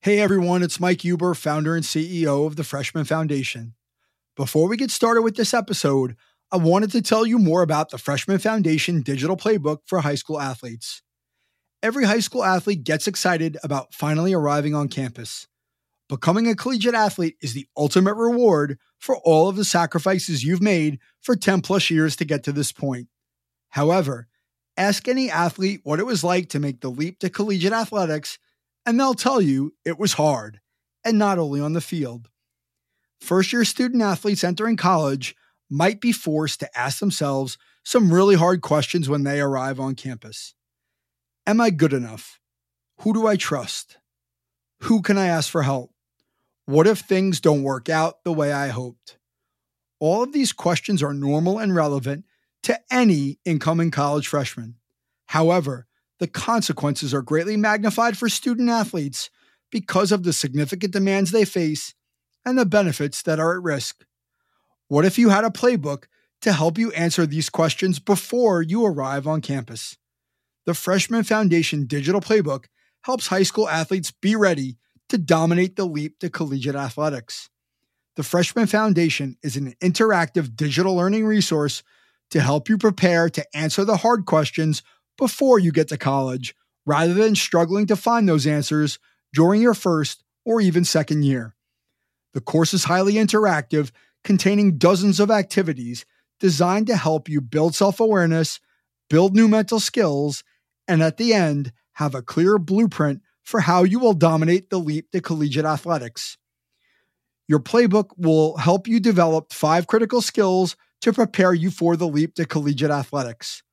Hey everyone, it's Mike Huber, founder and CEO of the Freshman Foundation. Before we get started with this episode, I wanted to tell you more about the Freshman Foundation Digital Playbook for high school athletes. Every high school athlete gets excited about finally arriving on campus. Becoming a collegiate athlete is the ultimate reward for all of the sacrifices you've made for 10 plus years to get to this point. However, ask any athlete what it was like to make the leap to collegiate athletics, and they'll tell you it was hard, and not only on the field. First-year student athletes entering college might be forced to ask themselves some really hard questions when they arrive on campus. Am I good enough? Who do I trust? Who can I ask for help? What if things don't work out the way I hoped? All of these questions are normal and relevant to any incoming college freshman. However, the consequences are greatly magnified for student athletes because of the significant demands they face and the benefits that are at risk. What if you had a playbook to help you answer these questions before you arrive on campus? The Freshman Foundation Digital Playbook helps high school athletes be ready to dominate the leap to collegiate athletics. The Freshman Foundation is an interactive digital learning resource to help you prepare to answer the hard questions before you get to college, rather than struggling to find those answers during your first or even second year. The course is highly interactive, containing dozens of activities designed to help you build self-awareness, build new mental skills, and at the end, have a clear blueprint for how you will dominate the leap to collegiate athletics. Your playbook will help you develop 5 critical skills to prepare you for the leap to collegiate athletics.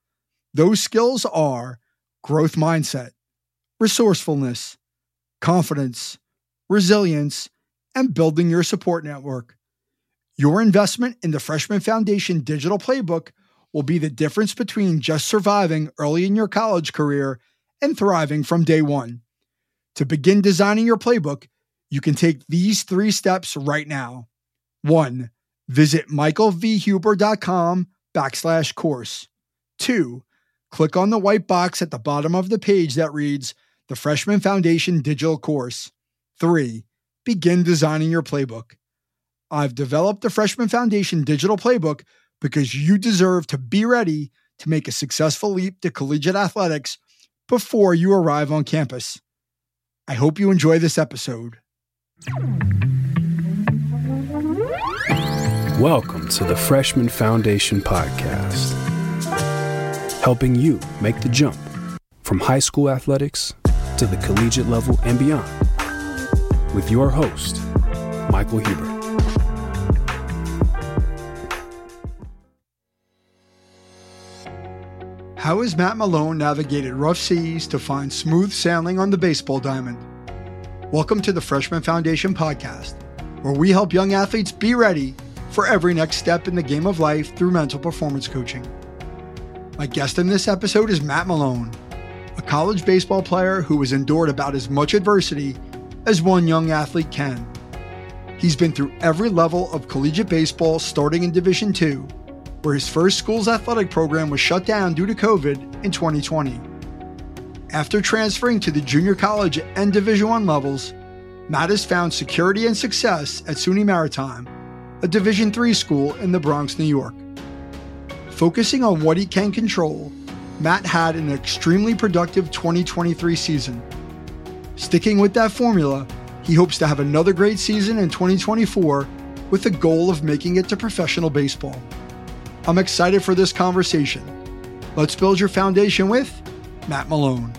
Those skills are growth mindset, resourcefulness, confidence, resilience, and building your support network. Your investment in the Freshman Foundation Digital Playbook will be the difference between just surviving early in your college career and thriving from day one. To begin designing your playbook, you can take these 3 steps right now. 1. Visit michaelvhuber.com/course. 2. Click on the white box at the bottom of the page that reads the Freshman Foundation Digital Course. 3. Begin designing your playbook. I've developed the Freshman Foundation Digital Playbook because you deserve to be ready to make a successful leap to collegiate athletics before you arrive on campus. I hope you enjoy this episode. Welcome to the Freshman Foundation Podcast, helping you make the jump from high school athletics to the collegiate level and beyond, with your host, Michael Huber. How has Matt Milone navigated rough seas to find smooth sailing on the baseball diamond? Welcome to the Freshman Foundation Podcast, where we help young athletes be ready for every next step in the game of life through mental performance coaching. My guest in this episode is Matt Milone, a college baseball player who has endured about as much adversity as one young athlete can. He's been through every level of collegiate baseball, starting in Division II, where his first school's athletic program was shut down due to COVID in 2020. After transferring to the junior college and Division I levels, Matt has found security and success at SUNY Maritime, a Division III school in the Bronx, New York. Focusing on what he can control, Matt had an extremely productive 2023 season. Sticking with that formula, he hopes to have another great season in 2024 with the goal of making it to professional baseball. I'm excited for this conversation. Let's build your foundation with Matt Milone.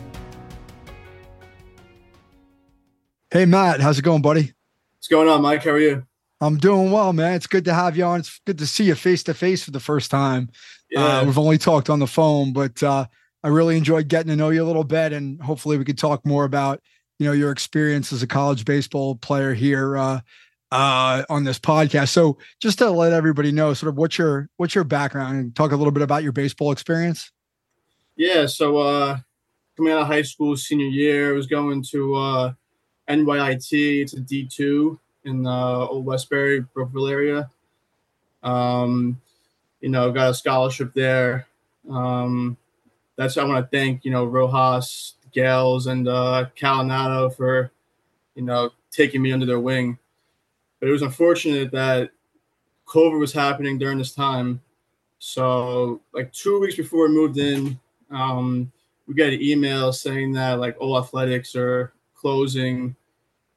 Hey, Matt, how's it going, buddy? What's going on, Mike? How are you? I'm doing well, man. It's good to have you on. It's good to see you face-to-face for the first time. Yeah. We've only talked on the phone, but I really enjoyed getting to know you a little bit, and hopefully we could talk more about, you know, your experience as a college baseball player here on this podcast. So just to let everybody know sort of what's your background, and talk a little bit about your baseball experience. Yeah, so coming out of high school senior year, I was going to NYIT. It's a D2. In Old Westbury, Brookville area. Got a scholarship there. I want to thank, Rojas, Gales, and Calinato for you know, taking me under their wing. But it was unfortunate that COVID was happening during this time. So like 2 weeks before we moved in, we got an email saying that like all athletics are closing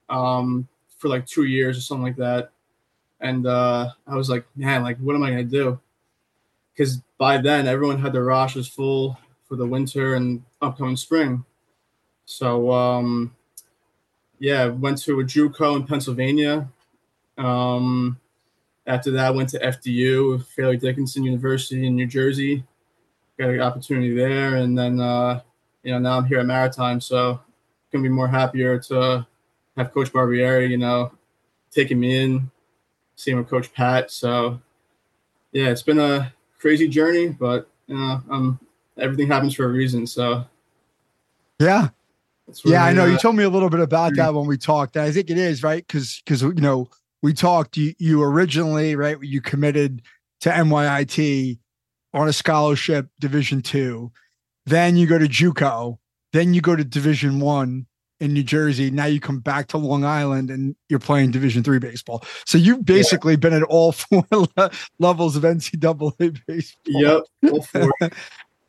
for like 2 years or something like that. And I was like, man, like, what am I going to do? Because by then everyone had their rosters full for the winter and upcoming spring. So, yeah, went to a JUCO in Pennsylvania. After that, went to FDU, Fairleigh Dickinson University in New Jersey. Got an opportunity there. And then, you know, now I'm here at Maritime. So couldn't be more happier to have Coach Barbieri, you know, taking me in, same with Coach Pat. So, yeah, it's been a crazy journey, but, you know, everything happens for a reason. So, yeah. Yeah, I know. You told me a little bit about that when we talked. I think it is, right? Because you know, we talked, you originally, right, you committed to NYIT on a scholarship, Division II. Then you go to JUCO. Then you go to Division I in New Jersey. Now you come back to Long Island and you're playing Division III baseball. So you've basically been at all four levels of NCAA baseball. Yep, all four.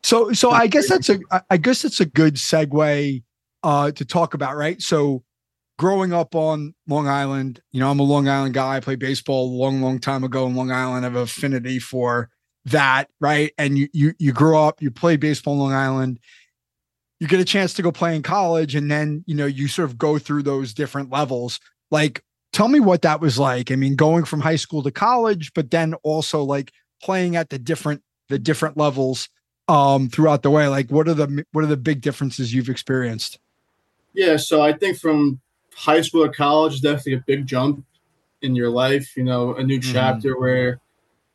So I guess that's a good segue to talk about, right? So growing up on Long Island, you know, I'm a Long Island guy. I played baseball a long, long time ago in Long Island. I have an affinity for that, right? And you grew up, you played baseball in Long Island. You get a chance to go play in college, and then, you know, you sort of go through those different levels. Like, tell me what that was like. I mean, going from high school to college, but then also like playing at the different levels throughout the way. Like, what are the big differences you've experienced? Yeah, so I think from high school to college is definitely a big jump in your life. You know, a new chapter where,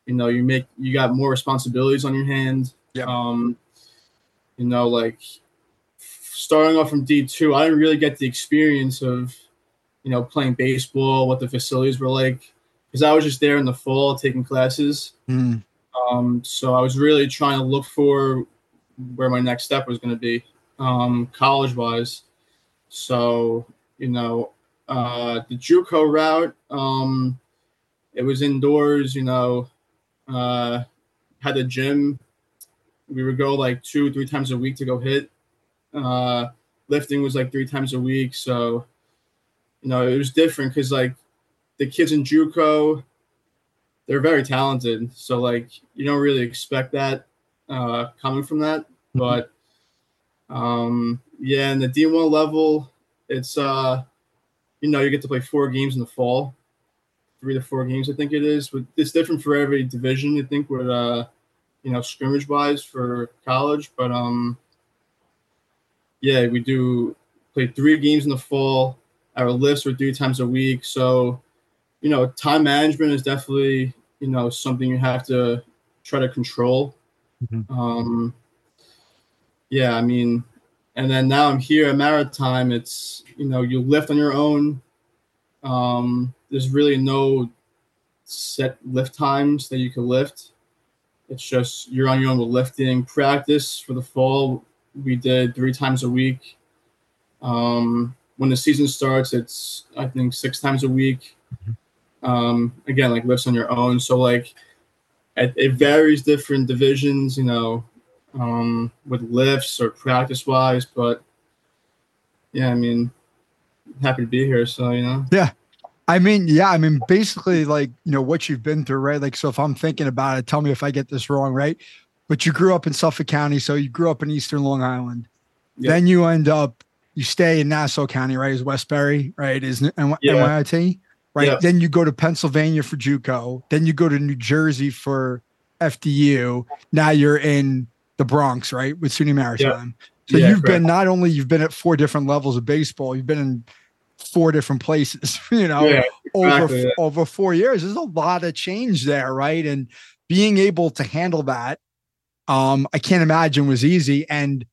you know, you got more responsibilities on your hand. Yeah. You know, like starting off from D2, I didn't really get the experience of, you know, playing baseball, what the facilities were like, because I was just there in the fall taking classes. Mm. So I was really trying to look for where my next step was going to be, college-wise. So, you know, the JUCO route, it was indoors, you know, had a gym. We would go like 2-3 times a week to go hit. Lifting was like 3 times a week. So, you know, it was different because like the kids in JUCO, they're very talented. So like, you don't really expect that coming from that. Mm-hmm. But yeah, in the D1 level, it's, you know, you get to play 4 games in the fall, 3 to 4 games, I think it is. But it's different for every division, I think, with, you know, scrimmage wise for college. But yeah, we do play 3 games in the fall. Our lifts were 3 times a week. So, you know, time management is definitely, you know, something you have to try to control. Mm-hmm. Yeah, I mean, and then now I'm here at Maritime. It's, you know, you lift on your own. There's really no set lift times that you can lift. It's just you're on your own with lifting. Practice for the fall, we did 3 times a week. When the season starts, it's, I think, 6 times a week. Again, like lifts on your own. So like it varies different divisions, you know, with lifts or practice wise, but yeah, I mean, happy to be here. So, you know, I mean, basically like, you know, what you've been through, right? Like, so if I'm thinking about it, tell me if I get this wrong, right? But you grew up in Suffolk County. So you grew up in Eastern Long Island. Yep. Then you end up, you stay in Nassau County, right? Is Westbury, right? Is NYIT, right? Yep. Then you go to Pennsylvania for JUCO. Then you go to New Jersey for FDU. Now you're in the Bronx, right? With SUNY Maritime. Yep. So you've been, not only you've been at 4 different levels of baseball, you've been in 4 different places, you know, over 4 years. There's a lot of change there, right? And being able to handle that, I can't imagine was easy. And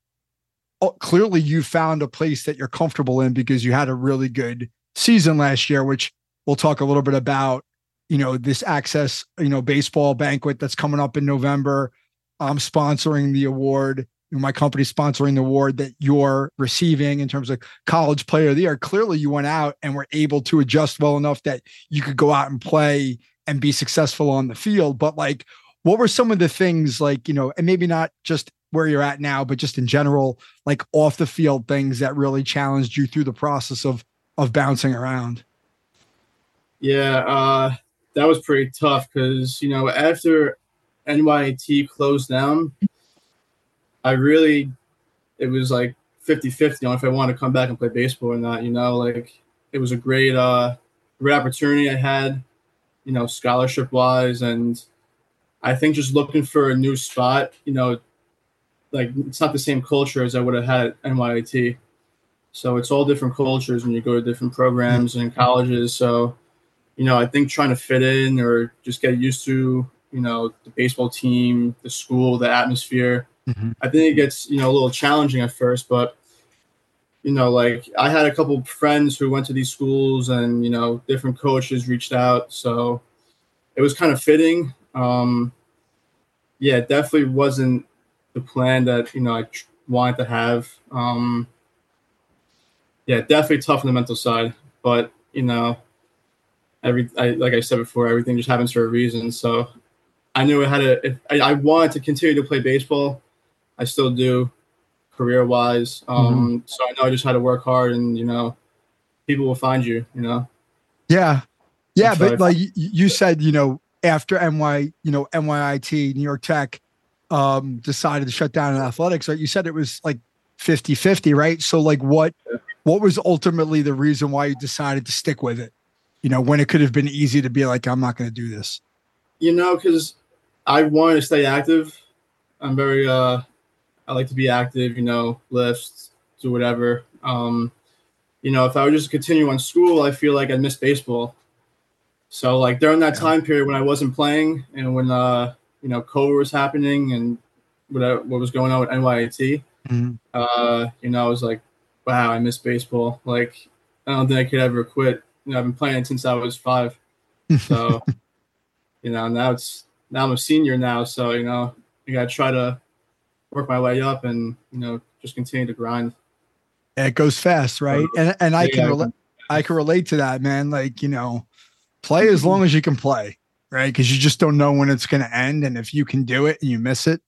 clearly you found a place that you're comfortable in because you had a really good season last year, which we'll talk a little bit about, you know, this Access, you know, baseball banquet that's coming up in November. I'm sponsoring the award. my company sponsoring the award that you're receiving in terms of college player of the year. Clearly you went out and were able to adjust well enough that you could go out and play and be successful on the field. But like, what were some of the things like, you know, and maybe not just where you're at now, but just in general, like off the field things that really challenged you through the process of bouncing around? Yeah, that was pretty tough because, you know, after NYIT closed down, it was like 50-50 on if I wanted to come back and play baseball or not, you know, like it was a great, great opportunity I had, you know, scholarship wise. And I think just looking for a new spot, you know, like it's not the same culture as I would have had at NYIT. So it's all different cultures when you go to different programs and colleges. So, you know, I think trying to fit in or just get used to, you know, the baseball team, the school, the atmosphere, I think it gets, you know, a little challenging at first, but, you know, like I had a couple friends who went to these schools and, you know, different coaches reached out. So it was kind of fitting. Yeah, it definitely wasn't the plan that, you know, I wanted to have. Yeah, definitely tough on the mental side, but, you know, like I said before, everything just happens for a reason. So I knew I wanted to continue to play baseball. I still do career-wise. So I know I just had to work hard and, you know, people will find you, you know? Yeah. Yeah. But like you said, you know, after NYIT, New York Tech, decided to shut down in athletics, right? You said it was like 50-50, right? So like what was ultimately the reason why you decided to stick with it? You know, when it could have been easy to be like, I'm not going to do this. You know, because I wanted to stay active. I'm very, I like to be active, you know, lifts, do whatever. You know, if I would just continue on school, I feel like I'd miss baseball. So like during that time period when I wasn't playing and when, you know, COVID was happening and what was going on with NYIT, you know, I was like, wow, I miss baseball. Like, I don't think I could ever quit. You know, I've been playing since I was 5. So, you know, now I'm a senior now. So, you know, I got to try to work my way up and, you know, just continue to grind. And it goes fast, right? And I can relate to that, man. Like, you know, play as long as you can play, right? Because you just don't know when it's going to end. And if you can do it and you miss it,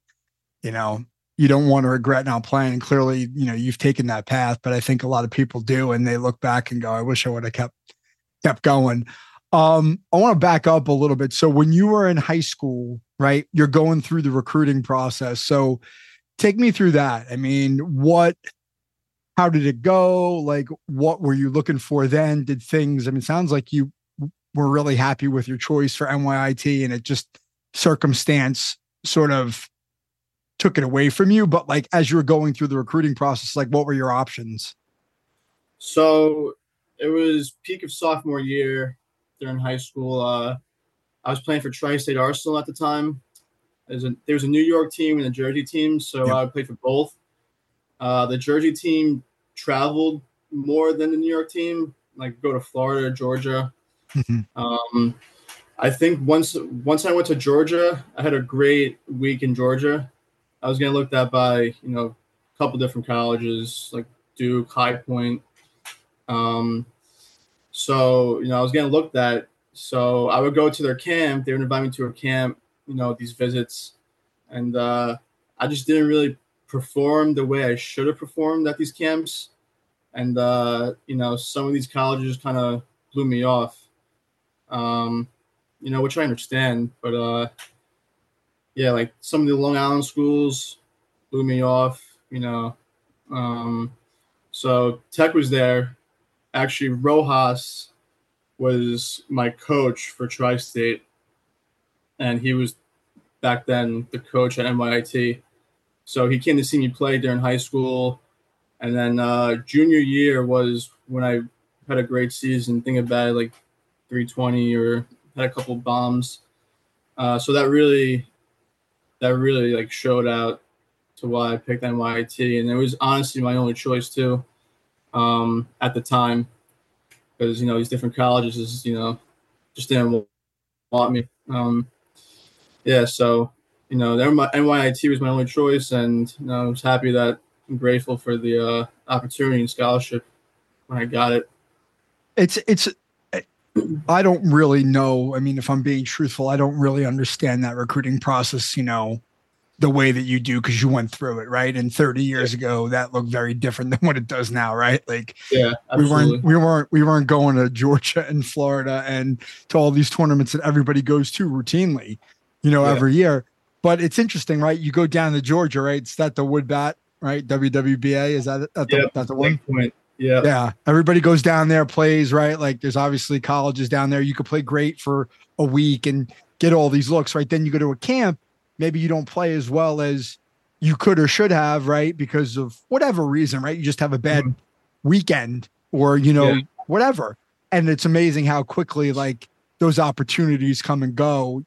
you know, you don't want to regret not playing. And clearly, you know, you've taken that path, but I think a lot of people do. And they look back and go, I wish I would have kept going. I want to back up a little bit. So when you were in high school, right, you're going through the recruiting process. So take me through that. I mean, how did it go? Like, what were you looking for then? It sounds like you were really happy with your choice for NYIT and it just circumstance sort of took it away from you. But like, as you were going through the recruiting process, like what were your options? So it was peak of sophomore year. During high school, I was playing for Tri-State Arsenal at the time. There was a New York team and a Jersey team, so I played for both. The Jersey team traveled more than the New York team, like go to Florida, Georgia. I think once I went to Georgia, I had a great week in Georgia. I was getting looked at by, you know, a couple different colleges like Duke, High Point. So, you know, I was getting looked at. So I would go to their camp. They would invite me to a camp, you know, these visits. And I just didn't really perform the way I should have performed at these camps. And, you know, some of these colleges kind of blew me off, you know, which I understand. But, yeah, like some of the Long Island schools blew me off, you know. So Tech was there. Actually, Rojas was my coach for Tri-State, and he was back then the coach at NYIT. So he came to see me play during high school, and then junior year was when I had a great season. Think about it, like 320 or had a couple bombs. So that really like showed out to why I picked NYIT, and it was honestly my only choice too. At the time, because, you know, these different colleges is, you know, just didn't want me. Yeah, so you know, NYIT was my only choice, and you know, I was happy that I'm grateful for the opportunity and scholarship when I got it. It's I don't really know. I mean, if I'm being truthful, I don't really understand that recruiting process, you know, the way that you do, because you went through it, right? And 30 years ago, that looked very different than what it does now, right? Like, yeah, absolutely. we weren't going to Georgia and Florida and to all these tournaments that everybody goes to routinely, you know, every year. But it's interesting, right? You go down to Georgia, right? It's that the Woodbat, right? WWBA, is that the one? Point. Yeah. Yeah. Everybody goes down there, plays, right? Like, there's obviously colleges down there. You could play great for a week and get all these looks, right? Then you go to a camp. Maybe you don't play as well as you could or should have, right? Because of whatever reason, right? You just have a bad weekend or, you know, whatever. And it's amazing how quickly, like, those opportunities come and go,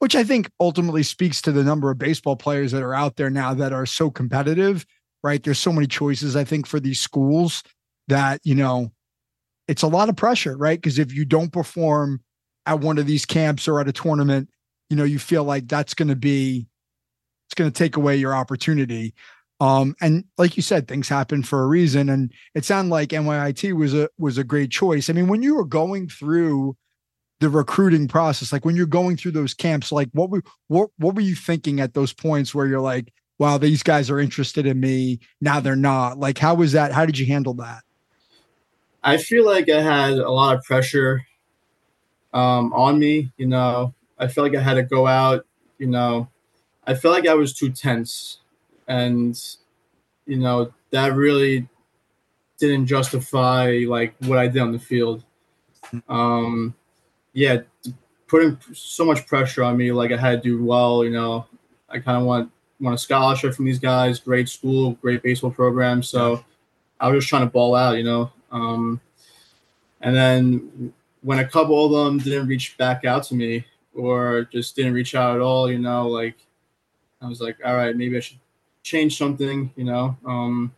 which I think ultimately speaks to the number of baseball players that are out there now that are so competitive, right? There's so many choices, I think, for these schools that, you know, it's a lot of pressure, right? Because if you don't perform at one of these camps or at a tournament, you know, you feel like that's going to be, it's going to take away your opportunity. And like you said, things happen for a reason. And it sounded like NYIT was a great choice. I mean, when you were going through the recruiting process, like when you're going through those camps, like what were you thinking at those points where you're like, wow, these guys are interested in me. Now they're not. Like, how was that? How did you handle that? I feel like I had a lot of pressure on me, you know. I felt like I had to go out, you know, I felt like I was too tense, and, you know, that really didn't justify like what I did on the field. Yeah, putting so much pressure on me, like I had to do well, you know, I kind of want a scholarship from these guys, great school, great baseball program. So I was just trying to ball out, you know, and then when a couple of them didn't reach back out to me, or just didn't reach out at all, you know, like I was like, all right, maybe I should change something, you know,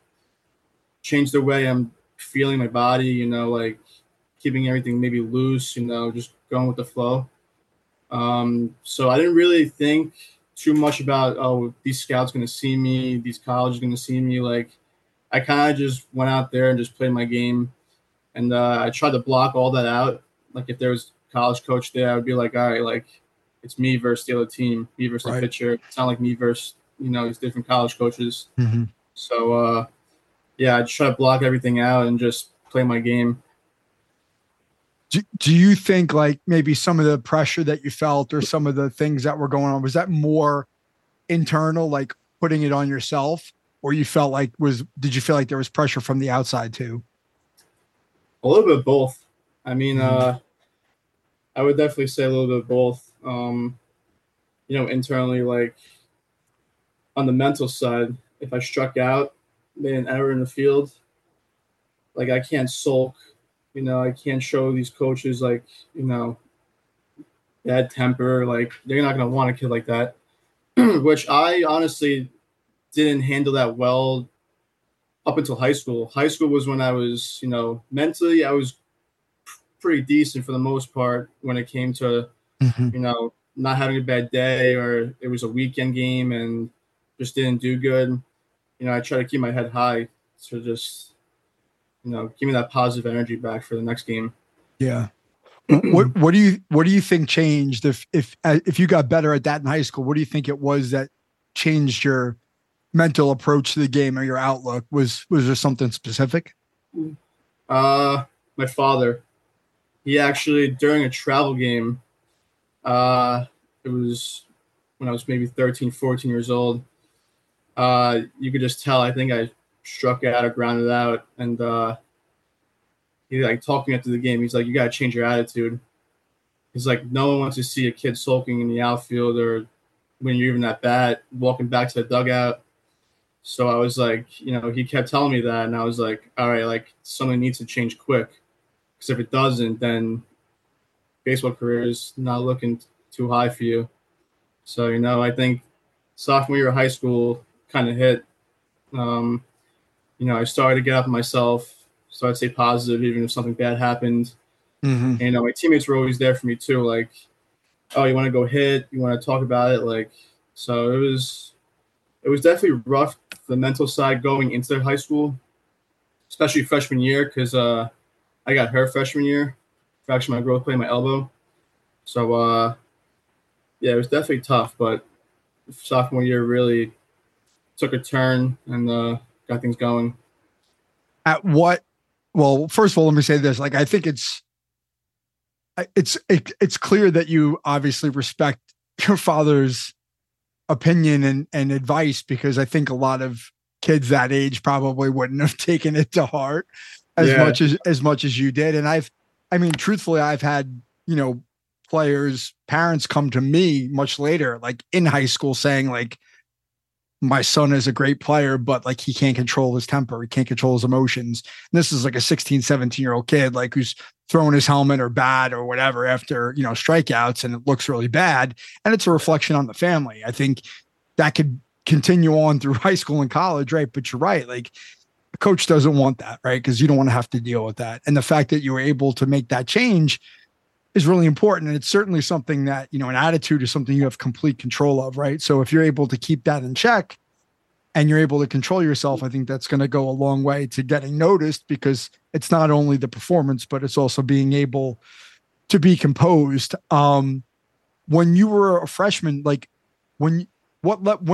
change the way I'm feeling my body, you know, like keeping everything maybe loose, you know, just going with the flow. So I didn't really think too much about, oh, these scouts going to see me, these colleges going to see me. Like, I kind of just went out there and just played my game. And I tried to block all that out. Like, if there was college coach there, I would be like, all right, like it's me versus the other team, me versus the pitcher. It's not like me versus, you know, these different college coaches. So yeah, I just try to block everything out and just play my game. Do you think like maybe some of the pressure that you felt or some of the things that were going on, was that more internal, like putting it on yourself, or you felt like did you feel like there was pressure from the outside too? A little bit of both. I mean, I would definitely say a little bit of both, you know, internally, like on the mental side, if I struck out, made an error in the field, like I can't sulk, you know, I can't show these coaches like, you know, bad temper, like they're not going to want a kid like that, which I honestly didn't handle that well up until high school. High school was when I was, you know, mentally I was pretty decent for the most part when it came to, you know, not having a bad day, or it was a weekend game and just didn't do good. You know, I try to keep my head high to just, you know, give me that positive energy back for the next game. Yeah. What do you think changed if you got better at that in high school? What do you think it was that changed your mental approach to the game or your outlook? Was there something specific? My father. He actually, during a travel game, it was when I was maybe 13, 14 years old, you could just tell, I think I struck out or grounded out, and he like talked me after the game. He's like, you got to change your attitude. He's like, no one wants to see a kid sulking in the outfield or when you're even that bad, walking back to the dugout. So I was like, you know, he kept telling me that, and I was like, all right, like something needs to change quick. If it doesn't, then baseball career is not looking too high for you. So, you know, I think sophomore year of high school kind of hit. You know, I started to get up myself, so I'd stay positive even if something bad happened. And, you know, my teammates were always there for me too. Like, oh, you want to go hit? You want to talk about it? Like, So it was definitely rough, the mental side going into high school, especially freshman year, because I got hurt freshman year, fractured my growth plate, my elbow. So, yeah, it was definitely tough, but sophomore year really took a turn and got things going. At what? Well, first of all, let me say this. Like, I think it's clear that you obviously respect your father's opinion and advice, because I think a lot of kids that age probably wouldn't have taken it to heart as much as you did. And truthfully, I've had, players' parents come to me much later, like in high school, saying like, my son is a great player, but like, he can't control his temper. He can't control his emotions. And this is like a 16, 17-year-old kid, like who's throwing his helmet or bat or whatever after, strikeouts, and it looks really bad. And it's a reflection on the family. I think that could continue on through high school and college. Right. But you're right. Like, a coach doesn't want that. Right. Cause you don't want to have to deal with that. And the fact that you were able to make that change is really important. And it's certainly something that, an attitude is something you have complete control of, right? So if you're able to keep that in check and you're able to control yourself, I think that's going to go a long way to getting noticed, because it's not only the performance, but it's also being able to be composed. When you were a freshman, like when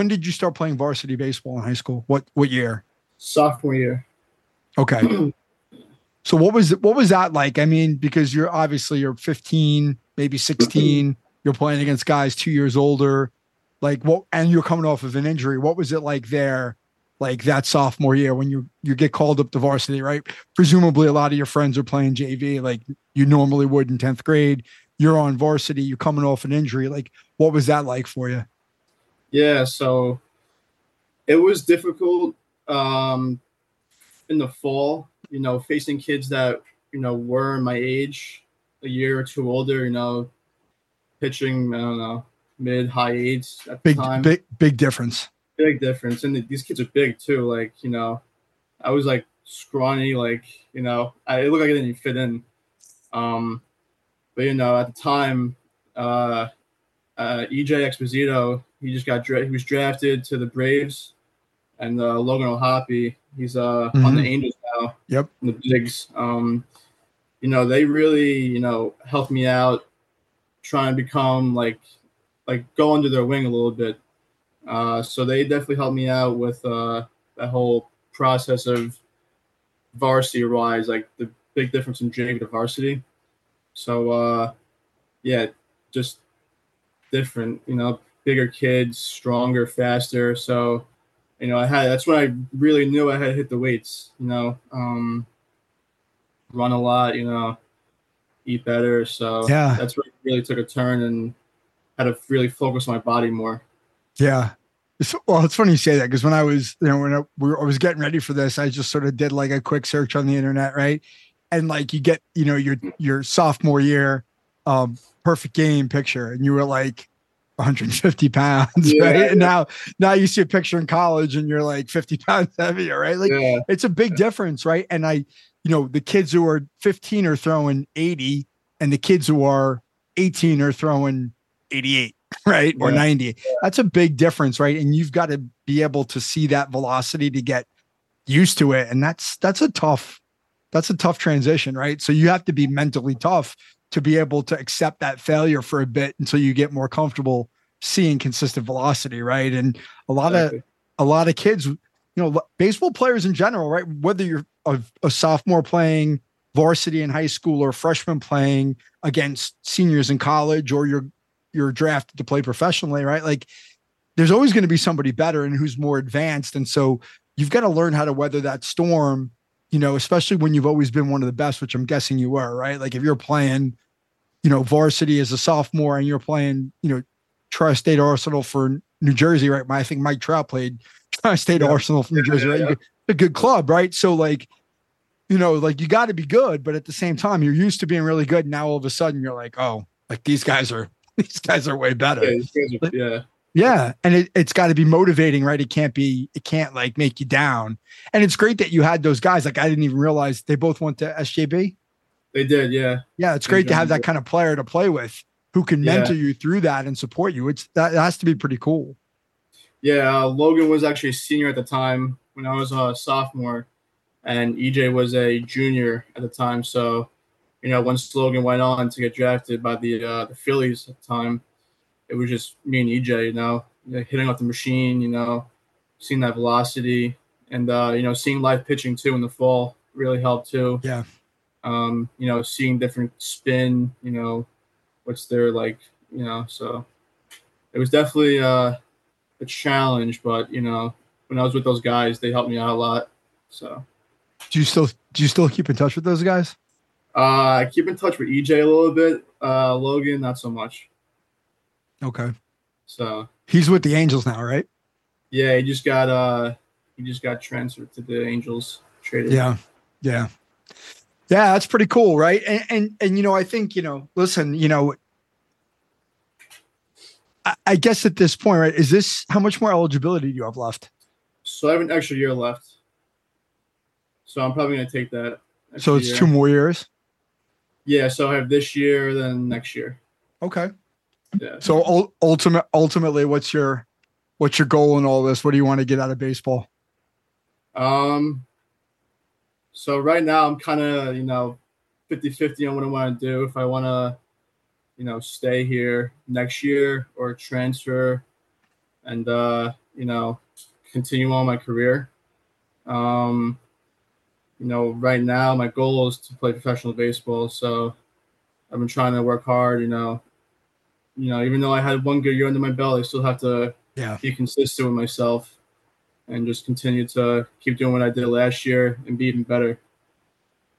did you start playing varsity baseball in high school? What year? Sophomore year. Okay. So what was that like? I mean, because you're 15, maybe 16, you're playing against guys 2 years older, and you're coming off of an injury. What was it like there, like that sophomore year when you get called up to varsity, right? Presumably a lot of your friends are playing JV, like you normally would in 10th grade, you're on varsity, you're coming off an injury. Like, what was that like for you? Yeah. So it was difficult, in the fall, facing kids that, were my age, a year or two older, pitching, I don't know, mid, high eights at the time. Big difference. Big difference. And these kids are big too. Like, I was like scrawny, like, I looked like I didn't fit in. But, at the time, EJ Expósito, he just he was drafted to the Braves, and Logan O'Hoppe, he's on the Angels now. Yep. In the bigs. They really, helped me out, trying to become like go under their wing a little bit. So they definitely helped me out with that whole process of varsity rise, like the big difference in JV to varsity. So just different, bigger kids, stronger, faster. So that's when I really knew I had to hit the weights, run a lot, eat better. So yeah, that's where it really took a turn and had to really focus my body more. Yeah. It's funny you say that, because when I was, I was getting ready for this, I just sort of did like a quick search on the internet, right? And like you get, your sophomore year, perfect game picture, and you were like 150 pounds, right? Yeah. And now you see a picture in college and you're like 50 pounds heavier, right? Like, yeah, it's a big difference, right? And I, the kids who are 15 are throwing 80, and the kids who are 18 are throwing 88, right? Yeah. Or 90. Yeah. That's a big difference, right? And you've got to be able to see that velocity to get used to it. And that's a tough transition, right? So you have to be mentally tough to be able to accept that failure for a bit until you get more comfortable seeing consistent velocity, right? And a lot of kids, baseball players in general, right? Whether you're a sophomore playing varsity in high school, or a freshman playing against seniors in college, or you're drafted to play professionally, right? Like, there's always going to be somebody better and who's more advanced. And so you've got to learn how to weather that storm, especially when you've always been one of the best, which I'm guessing you were, right? Like, if you're playing, varsity as a sophomore, and you're playing, Tri-State Arsenal for New Jersey, right? I think Mike Trout played Tri-State Arsenal for New Jersey, right? Yeah. A good club, right? So like, you got to be good, but at the same time, you're used to being really good. And now all of a sudden you're like, oh, like these guys are way better. Yeah. Yeah. And it's got to be motivating, right? It can't like make you down. And it's great that you had those guys. Like, I didn't even realize they both went to SJB. They did. Yeah. Yeah. It's great to have that kind of player to play with who can mentor you through that and support you. That has to be pretty cool. Yeah, Logan was actually a senior at the time when I was a sophomore, and EJ was a junior at the time. So, you know, once Logan went on to get drafted by the Phillies at the time, it was just me and EJ, you know, hitting off the machine, you know, seeing that velocity and, you know, seeing live pitching too in the fall really helped too. Yeah. You know, seeing different spin, you know, what's there like, you know, so it was definitely a challenge, but, you know, when I was with those guys, they helped me out a lot. So do you still keep in touch with those guys? I keep in touch with EJ a little bit, Logan, not so much. Okay. So he's with the Angels now, right? Yeah. He just got transferred to the Angels, traded. Yeah. Yeah. Yeah. That's pretty cool. Right. And, you know, I think, you know, listen, you know, I guess at this point, right, is this how much more eligibility do you have left? So I have an extra year left. So I'm probably going to take that. So it's 2 more years? Yeah. So I have this year, then next year. Okay. Yeah. So ultimately, what's your goal in all this? What do you want to get out of baseball? So right now I'm kind of, you know, 50-50 on what I want to do. If I want to, you know, stay here next year or transfer and, you know, continue on my career. You know, right now my goal is to play professional baseball. So I've been trying to work hard, you know, even though I had one good year under my belt, I still have to be consistent with myself and just continue to keep doing what I did last year and be even better.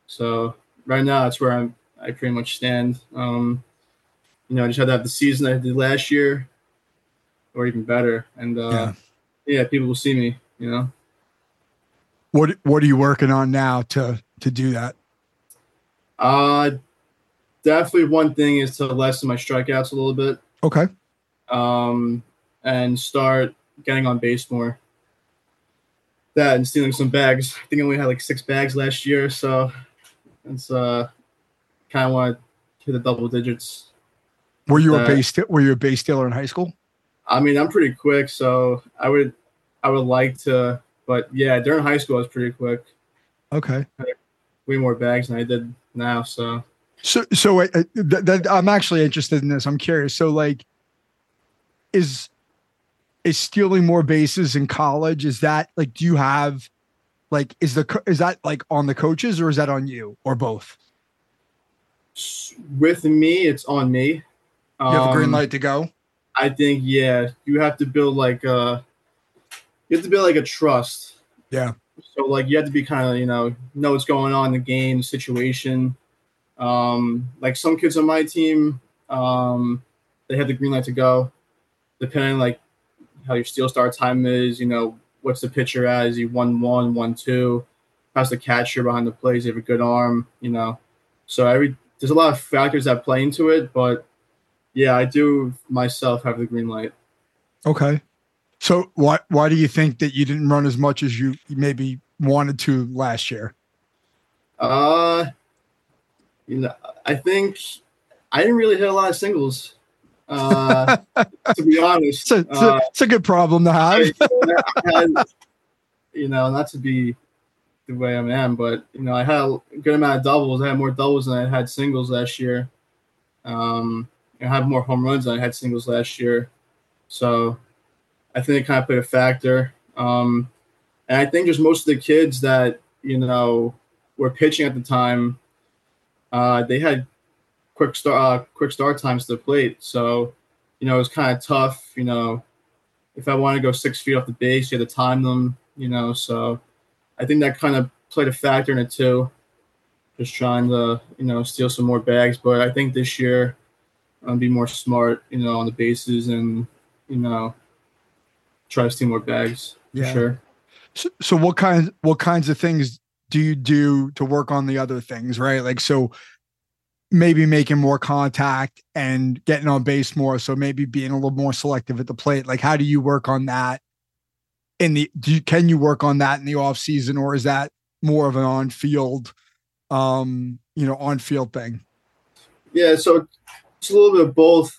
So right now that's where I pretty much stand. You know, I just had to have the season I did last year or even better. And, yeah, people will see me, you know. What are you working on now to do that? Definitely one thing is to lessen my strikeouts a little bit. Okay. And start getting on base more. That and stealing some bags. I think I only had like 6 bags last year, so it's kind of want to hit the double digits. Were you a base stealer in high school? I mean, I'm pretty quick, so I would like to, but yeah, during high school I was pretty quick. Okay. I had way more bags than I did now, so. So I'm actually interested in this. I'm curious. So, like, is stealing more bases in college? Is that like? Do you have like? Is that like on the coaches or is that on you or both? With me, it's on me. You have a green light to go. I think you have to build like a trust. Yeah. So like you have to be kind of know what's going on in the game, the situation. Like some kids on my team, they have the green light to go, depending on like how your steal start time is, you know, what's the pitcher at? Is he 1-1, 1-2? How's the catcher behind the plate? Does he have a good arm? You know, so there's a lot of factors that play into it, but yeah, I do myself have the green light. Okay. So why do you think that you didn't run as much as you maybe wanted to last year? You know, I think I didn't really hit a lot of singles, to be honest. It's a good problem to have. You know, not to be the way I am, but, you know, I had a good amount of doubles. I had more doubles than I had singles last year. I had more home runs than I had singles last year. So I think it kind of played a factor. And I think just most of the kids that, you know, were pitching at the time, they had quick start times to the plate. So, you know, it was kind of tough, you know, if I want to go 6 feet off the base, you had to time them, you know. So I think that kind of played a factor in it too, just trying to, you know, steal some more bags. But I think this year I'm going to be more smart, you know, on the bases and, you know, try to steal more bags for sure. So what kinds of things do you do to work on the other things, right? Like, so maybe making more contact and getting on base more. So maybe being a little more selective at the plate. Like, how do you work on that can you work on that in the off season, or is that more of an on field thing? Yeah. So it's a little bit of both.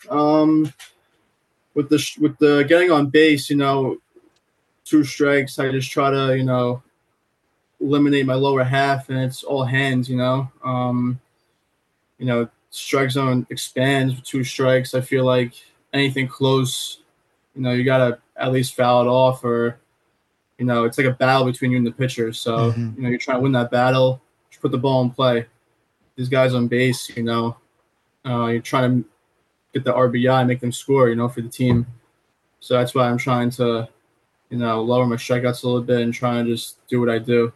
With the getting on base, you know, two strikes, I just try to, you know, eliminate my lower half, and it's all hands, you know. You know, strike zone expands with two strikes. I feel like anything close, you know, you got to at least foul it off, or, you know, it's like a battle between you and the pitcher. So, mm-hmm. you know, you're trying to win that battle, just put the ball in play. These guys on base, you know, you're trying to get the RBI, make them score, you know, for the team. So that's why I'm trying to, you know, lower my strikeouts a little bit and trying to just do what I do.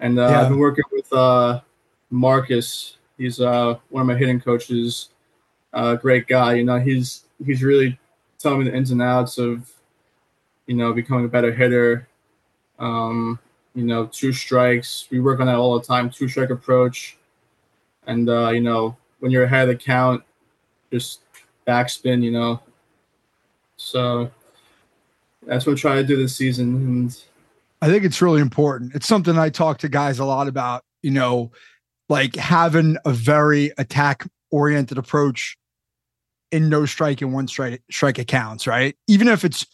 And yeah. I've been working with Marcus. He's one of my hitting coaches, great guy. You know, he's really telling me the ins and outs of, you know, becoming a better hitter. You know, two strikes. We work on that all the time, two-strike approach. And, you know, when you're ahead of the count, just backspin, you know. So that's what I'm trying to do this season. And I think it's really important. It's something I talk to guys a lot about, you know, like having a very attack-oriented approach in no strike and one strike accounts, right? Even if it's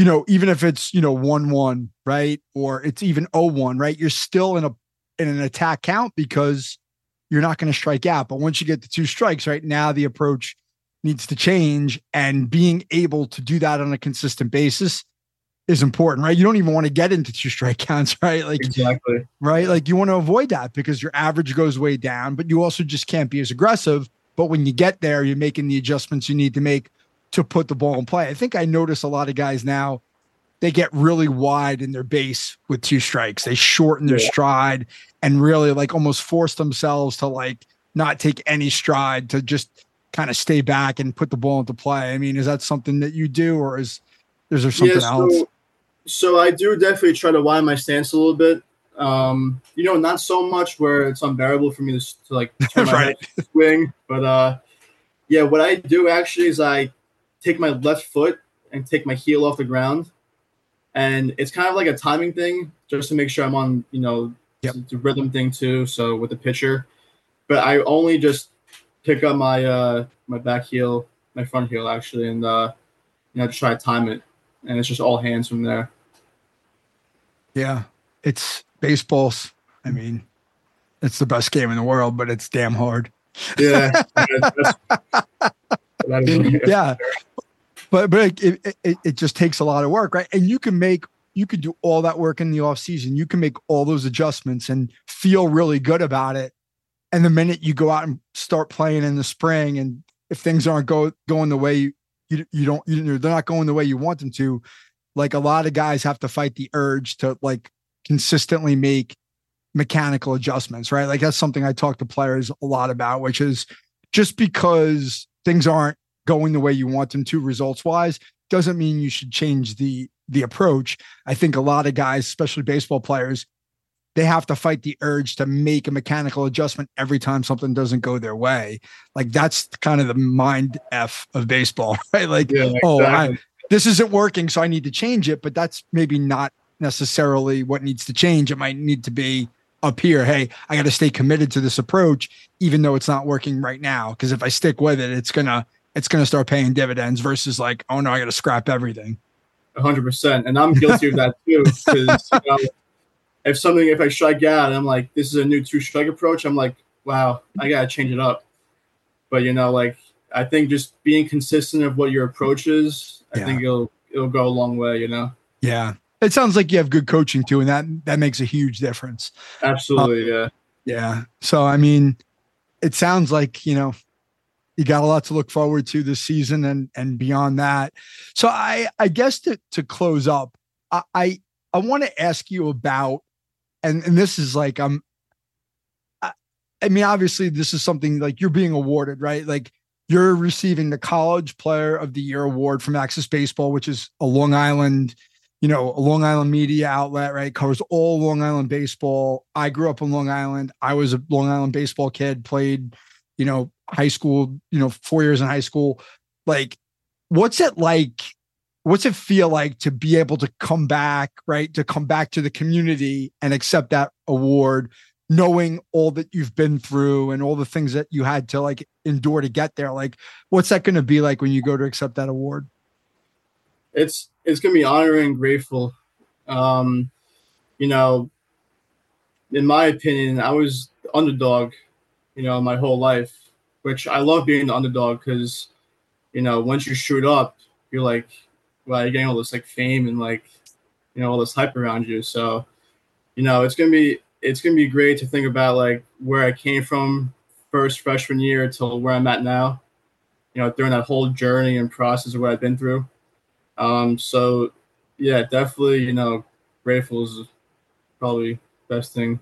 1-1, right? Or it's even 0-1, right? You're still in an attack count because you're not going to strike out. But once you get to two strikes, right, now the approach needs to change, and being able to do that on a consistent basis is important, right? You don't even want to get into two strike counts, right? Like, exactly. Right? Like, you want to avoid that because your average goes way down, but you also just can't be as aggressive. But when you get there, you're making the adjustments you need to make to put the ball in play. I think I notice a lot of guys now, they get really wide in their base with two strikes. They shorten their stride and really like almost force themselves to like not take any stride, to just kind of stay back and put the ball into play. I mean, is that something that you do, or is there something else? So I do definitely try to widen my stance a little bit. You know, not so much where it's unbearable for me to like turn my right. swing, but yeah, what I do actually is I take my left foot and take my heel off the ground, and it's kind of like a timing thing just to make sure I'm on, you know, the rhythm thing too. So with the pitcher, but I only just pick up my my back heel, my front heel actually, and you know, just try to time it, and it's just all hands from there. Yeah, it's baseball's, I mean, it's the best game in the world, but it's damn hard. Yeah. Yeah. But it just takes a lot of work, right? And you can do all that work in the off season. You can make all those adjustments and feel really good about it. And the minute you go out and start playing in the spring, and if things aren't going the way they're not going the way you want them to, like a lot of guys have to fight the urge to like consistently make mechanical adjustments, right? Like that's something I talk to players a lot about, which is just because things aren't going the way you want them to results wise doesn't mean you should change the approach. I think a lot of guys, especially baseball players, they have to fight the urge to make a mechanical adjustment every time something doesn't go their way. Like that's kind of the mind F of baseball, right? Like, exactly. This isn't working, so I need to change it, but that's maybe not necessarily what needs to change. It might need to be up here. Hey, I got to stay committed to this approach, even though it's not working right now. Because if I stick with it, it's gonna start paying dividends. Versus like, oh no, I got to scrap everything. 100%, and I'm guilty of that too. Because you know, if I strike out, and I'm like, this is a new two-strike approach. I'm like, wow, I gotta change it up. But you know, like I think just being consistent of what your approach is, I think it'll go a long way. You know. Yeah. It sounds like you have good coaching too, and that makes a huge difference. Absolutely, yeah. So, I mean, it sounds like, you know, you got a lot to look forward to this season and beyond that. So, I guess to close up, I want to ask you about, and this is like I mean, obviously, this is something like you're being awarded, right? Like you're receiving the College Player of the Year award from Access Baseball, which is a Long Island media outlet, right? Covers all Long Island baseball. I grew up in Long Island. I was a Long Island baseball kid, played, you know, high school, you know, 4 years in high school. Like, what's it feel like to be able to come back, right? To come back to the community and accept that award, knowing all that you've been through and all the things that you had to like endure to get there. Like, what's that going to be like when you go to accept that award? It's going to be honoring and grateful. You know, in my opinion, I was the underdog, you know, my whole life, which I love being the underdog because, you know, once you shoot up, you're like, well, you're getting all this like fame and like, you know, all this hype around you. So, you know, it's gonna be great to think about like where I came from first freshman year till where I'm at now, you know, during that whole journey and process of what I've been through. So yeah, definitely, you know, grateful is probably best thing.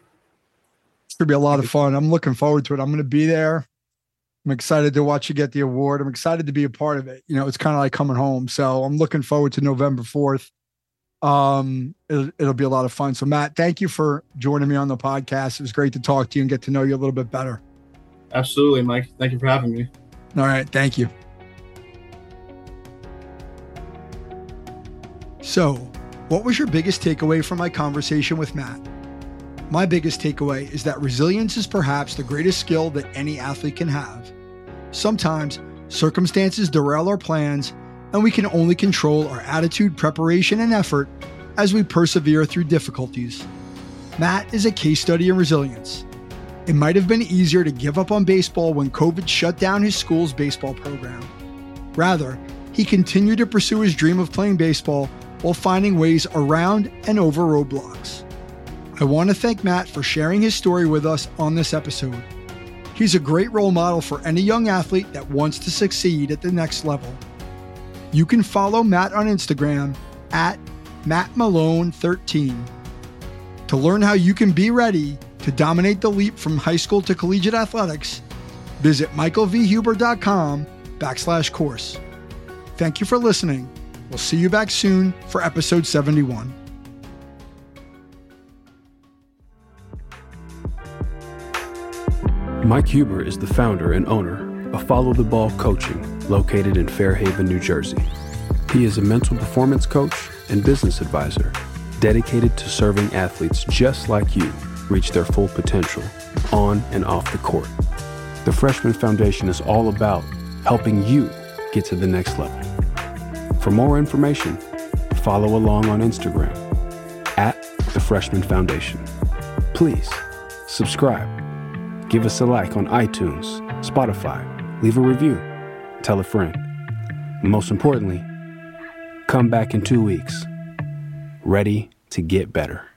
It's gonna be a lot of fun. I'm looking forward to it. I'm gonna be there. I'm excited to watch you get the award. I'm excited to be a part of it. You know, it's kind of like coming home. So I'm looking forward to November 4th. It'll be a lot of fun. So Matt, thank you for joining me on the podcast. It was great to talk to you and get to know you a little bit better. Absolutely, Mike. Thank you for having me. All right. Thank you. So what was your biggest takeaway from my conversation with Matt? My biggest takeaway is that resilience is perhaps the greatest skill that any athlete can have. Sometimes circumstances derail our plans, and we can only control our attitude, preparation, and effort as we persevere through difficulties. Matt is a case study in resilience. It might have been easier to give up on baseball when COVID shut down his school's baseball program. Rather, he continued to pursue his dream of playing baseball while finding ways around and over roadblocks. I want to thank Matt for sharing his story with us on this episode. He's a great role model for any young athlete that wants to succeed at the next level. You can follow Matt on Instagram at mattmilone13 to learn how you can be ready to dominate the leap from high school to collegiate athletics. Visit michaelvhuber.com/course. Thank you for listening. We'll see you back soon for episode 71. Mike Huber is the founder and owner of Follow the Ball Coaching, located in Fairhaven, New Jersey. He is a mental performance coach and business advisor dedicated to serving athletes just like you reach their full potential on and off the court. The Freshman Foundation is all about helping you get to the next level. For more information, follow along on Instagram at the Freshman Foundation. Please subscribe. Give us a like on iTunes, Spotify, leave a review, tell a friend. And most importantly, come back in 2 weeks, ready to get better.